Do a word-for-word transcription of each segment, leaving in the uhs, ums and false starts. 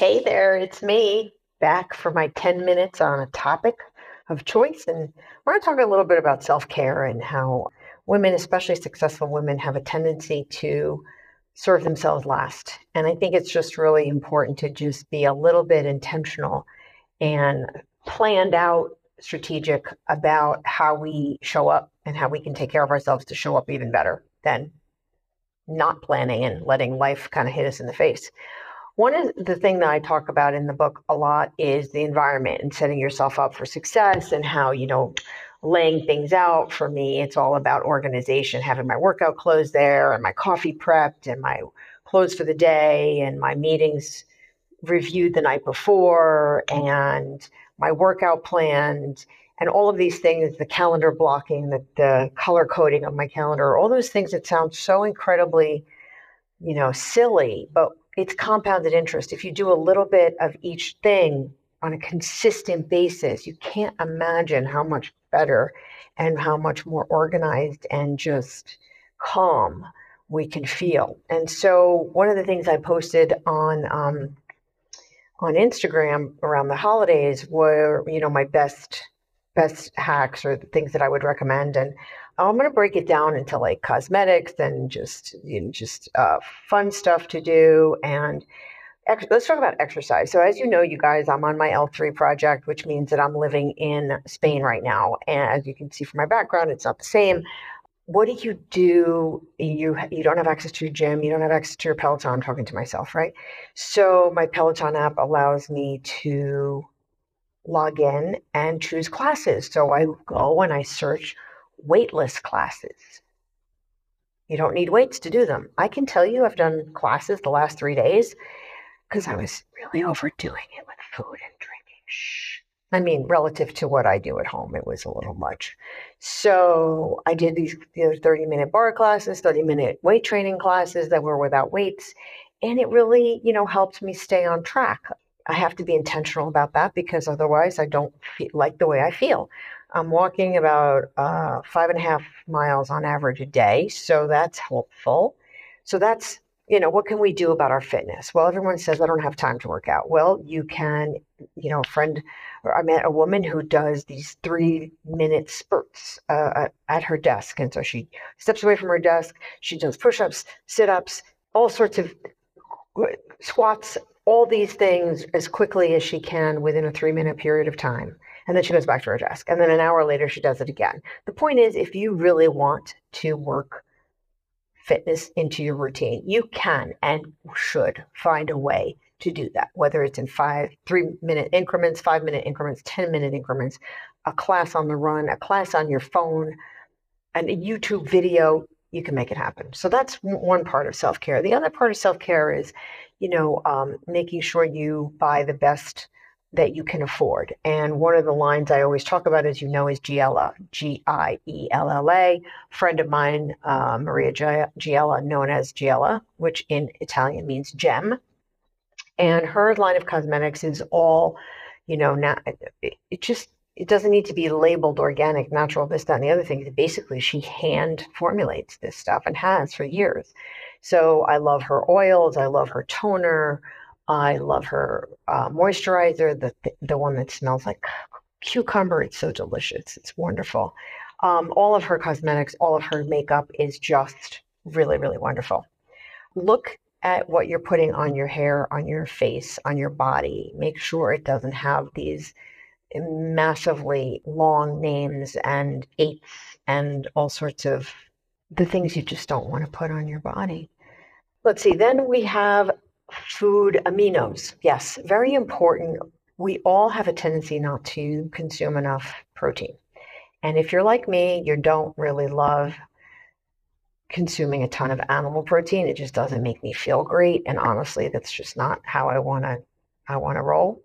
Hey there, it's me, back for my ten minutes on a topic of choice. And we're going to talk a little bit about self-care and how women, especially successful women, have a tendency to serve themselves last. And I think it's just really important to just be a little bit intentional and planned out, strategic about how we show up and how we can take care of ourselves to show up even better than not planning and letting life kind of hit us in the face. One of the things that I talk about in the book a lot is the environment and setting yourself up for success and how, you know, laying things out. For me, it's all about organization, having my workout clothes there and my coffee prepped and my clothes for the day and my meetings reviewed the night before and my workout planned and all of these things, the calendar blocking, the, the color coding of my calendar, all those things that sound so incredibly, you know, silly, but it's compounded interest. If you do a little bit of each thing on a consistent basis, you can't imagine how much better and how much more organized and just calm we can feel. And so one of the things I posted on um, on Instagram around the holidays were, you know, my best best hacks or the things that I would recommend. And I'm going to break it down into like cosmetics and just, you know, just uh, fun stuff to do. And ex- let's talk about exercise. So as you know, you guys, I'm on my L three project, which means that I'm living in Spain right now. And as you can see from my background, it's not the same. What do you do? You you don't have access to your gym. You don't have access to your Peloton. I'm talking to myself, right? So my Peloton app allows me to log in and choose classes. So I go and I search weightless classes. You don't need weights to do them. I can tell you I've done classes the last three days because I was really overdoing it with food and drinking. Shh. I mean, relative to what I do at home, it was a little much. So I did these thirty-minute bar classes, thirty-minute weight training classes that were without weights. And it really, you know, helped me stay on track. I have to be intentional about that because otherwise I don't feel like the way I feel. I'm walking about uh, five and a half miles on average a day. So that's helpful. So that's, you know, what can we do about our fitness? Well, everyone says, I don't have time to work out. Well, you can, you know, a friend, or I met a woman who does these three minute spurts uh, at her desk. And so she steps away from her desk. She does push-ups, sit-ups, all sorts of squats, all these things as quickly as she can within a three minute period of time. And then she goes back to her desk. And then an hour later, she does it again. The point is, if you really want to work fitness into your routine, you can and should find a way to do that, whether it's in five, three minute increments, five minute increments, ten minute increments, a class on the run, a class on your phone, and a YouTube video, you can make it happen. So that's one part of self-care. The other part of self-care is, you know, um, making sure you buy the best that you can afford. And one of the lines I always talk about, as you know, is Giella, G I E L L A, friend of mine, uh, Maria Giella, known as Giella, which in Italian means gem. And her line of cosmetics is all, you know, not, it just, it doesn't need to be labeled organic, natural, this, that, and the other thing. Basically, she hand formulates this stuff and has for years. So I love her oils. I love her toner. I love her uh, moisturizer, the the one that smells like cucumber. It's so delicious. It's wonderful. Um, all of her cosmetics, all of her makeup is just really, really wonderful. Look at what you're putting on your hair, on your face, on your body. Make sure it doesn't have these massively long names and eights and all sorts of the things you just don't want to put on your body. Let's see, then we have food aminos. Yes, very important. We all have a tendency not to consume enough protein. And if you're like me, you don't really love consuming a ton of animal protein. It just doesn't make me feel great. And honestly, that's just not how I want to I want to roll.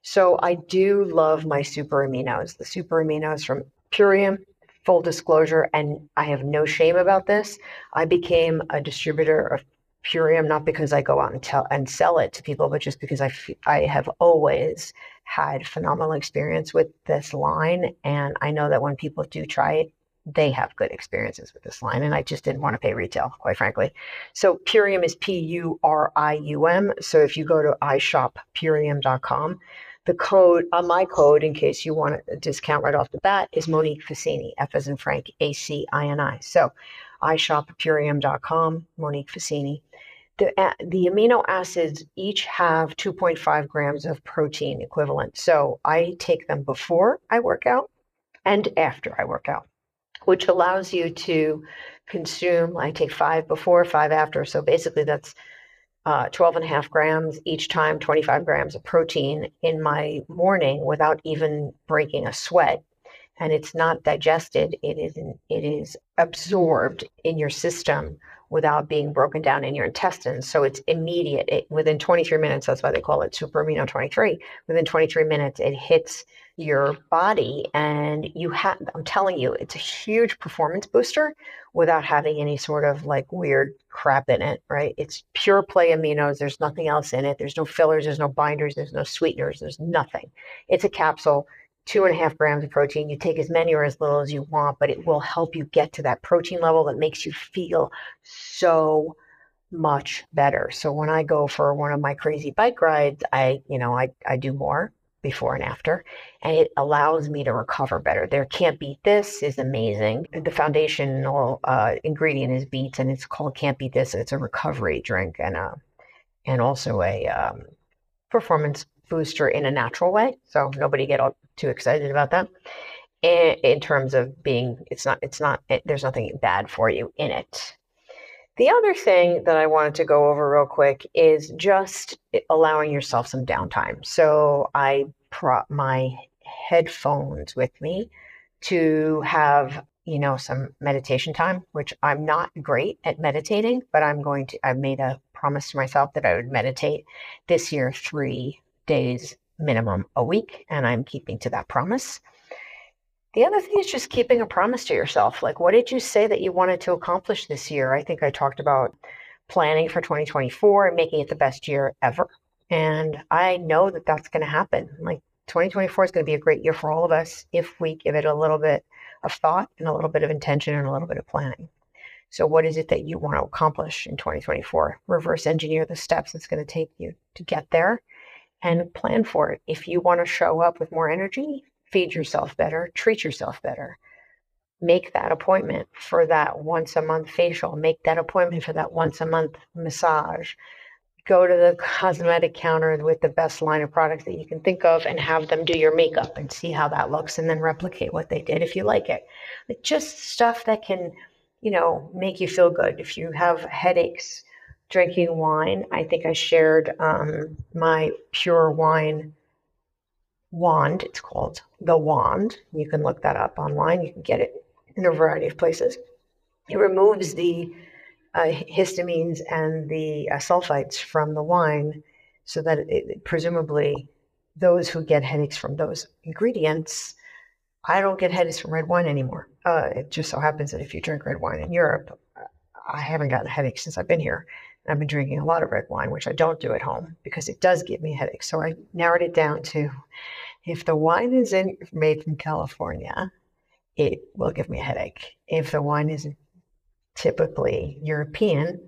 So I do love my super aminos, the super aminos from Purium. Full disclosure, and I have no shame about this. I became a distributor of Purium, not because I go out and tell and sell it to people, but just because I, f- I have always had phenomenal experience with this line. And I know that when people do try it, they have good experiences with this line. And I just didn't want to pay retail, quite frankly. So Purium is P U R I U M. So if you go to i shop purium dot com, the code, uh, my code, in case you want a discount right off the bat, is Monique Facini, F as in Frank, A C I N I. So i shop purium dot com, Monique Facini. The, uh, the amino acids each have two point five grams of protein equivalent. So I take them before I work out and after I work out, which allows you to consume, I take five before, five after. So basically that's uh, twelve and a half grams each time, twenty-five grams of protein in my morning without even breaking a sweat. And it's not digested. It is, it is absorbed in your system without being broken down in your intestines. So it's immediate. It, within twenty-three minutes, that's why they call it super amino twenty-three. Within twenty-three minutes, it hits your body. And you have, I'm telling you, it's a huge performance booster without having any sort of like weird crap in it, right? It's pure play aminos. There's nothing else in it. There's no fillers. There's no binders. There's no sweeteners. There's nothing. It's a capsule. Two and a half grams of protein. You take as many or as little as you want, but it will help you get to that protein level that makes you feel so much better. So when I go for one of my crazy bike rides, I, you know, I, I do more before and after, and it allows me to recover better. There Can't Beat This is amazing. The foundational uh, ingredient is beets, and it's called Can't Beat This. It's a recovery drink and a, and also a um, performance booster in a natural way. So nobody get all too excited about that. And in terms of being, it's not, it's not, it, there's nothing bad for you in it. The other thing that I wanted to go over real quick is just allowing yourself some downtime. So I brought my headphones with me to have, you know, some meditation time, which I'm not great at meditating, but I'm going to, I made a promise to myself that I would meditate this year, three days minimum a week, and I'm keeping to that promise. The other thing is just keeping a promise to yourself. Like, what did you say that you wanted to accomplish this year? I think I talked about planning for twenty twenty-four and making it the best year ever. And I know that that's going to happen. Like, twenty twenty-four is going to be a great year for all of us if we give it a little bit of thought and a little bit of intention and a little bit of planning. So what is it that you want to accomplish in twenty twenty-four? Reverse engineer the steps it's going to take you to get there. And plan for it. If you want to show up with more energy, feed yourself better, treat yourself better. Make that appointment for that once a month facial. Make that appointment for that once a month massage. Go to the cosmetic counter with the best line of products that you can think of and have them do your makeup and see how that looks and then replicate what they did if you like it. But just stuff that can, you know, make you feel good. If you have headaches, drinking wine. I think I shared um, my pure wine wand. It's called The Wand. You can look that up online. You can get it in a variety of places. It removes the uh, histamines and the uh, sulfites from the wine so that it, presumably those who get headaches from those ingredients, I don't get headaches from red wine anymore. Uh, it just so happens that if you drink red wine in Europe, I haven't gotten a headache since I've been here. I've been drinking a lot of red wine, which I don't do at home because it does give me headaches. So I narrowed it down to, if the wine is in, made from California, it will give me a headache. If the wine is typically European,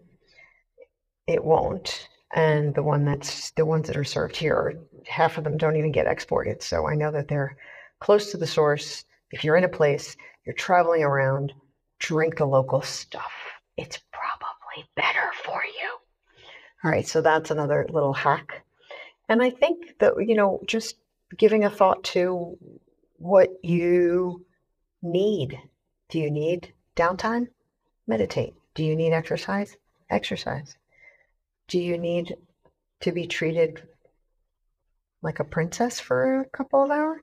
it won't. And the one that's the ones that are served here, half of them don't even get exported. So I know that they're close to the source. If you're in a place, you're traveling around, drink the local stuff. It's probably better for you. All right. So that's another little hack. And I think that, you know, just giving a thought to what you need. Do you need downtime? Meditate. Do you need exercise? Exercise. Do you need to be treated like a princess for a couple of hours?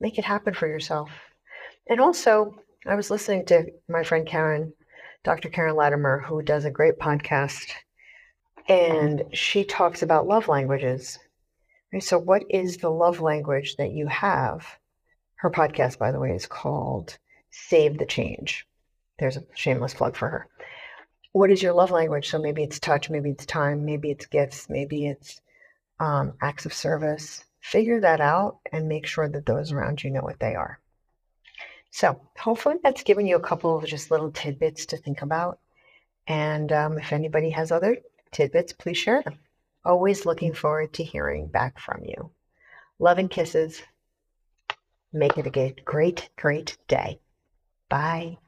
Make it happen for yourself. And also, I was listening to my friend Karen Doctor Karen Latimer, who does a great podcast, and she talks about love languages. And so what is the love language that you have? Her podcast, by the way, is called Save the Change. There's a shameless plug for her. What is your love language? So maybe it's touch, maybe it's time, maybe it's gifts, maybe it's um, acts of service. Figure that out and make sure that those around you know what they are. So hopefully that's given you a couple of just little tidbits to think about. And um, if anybody has other tidbits, please share them. Always looking forward to hearing back from you. Love and kisses. Make it a great, great day. Bye.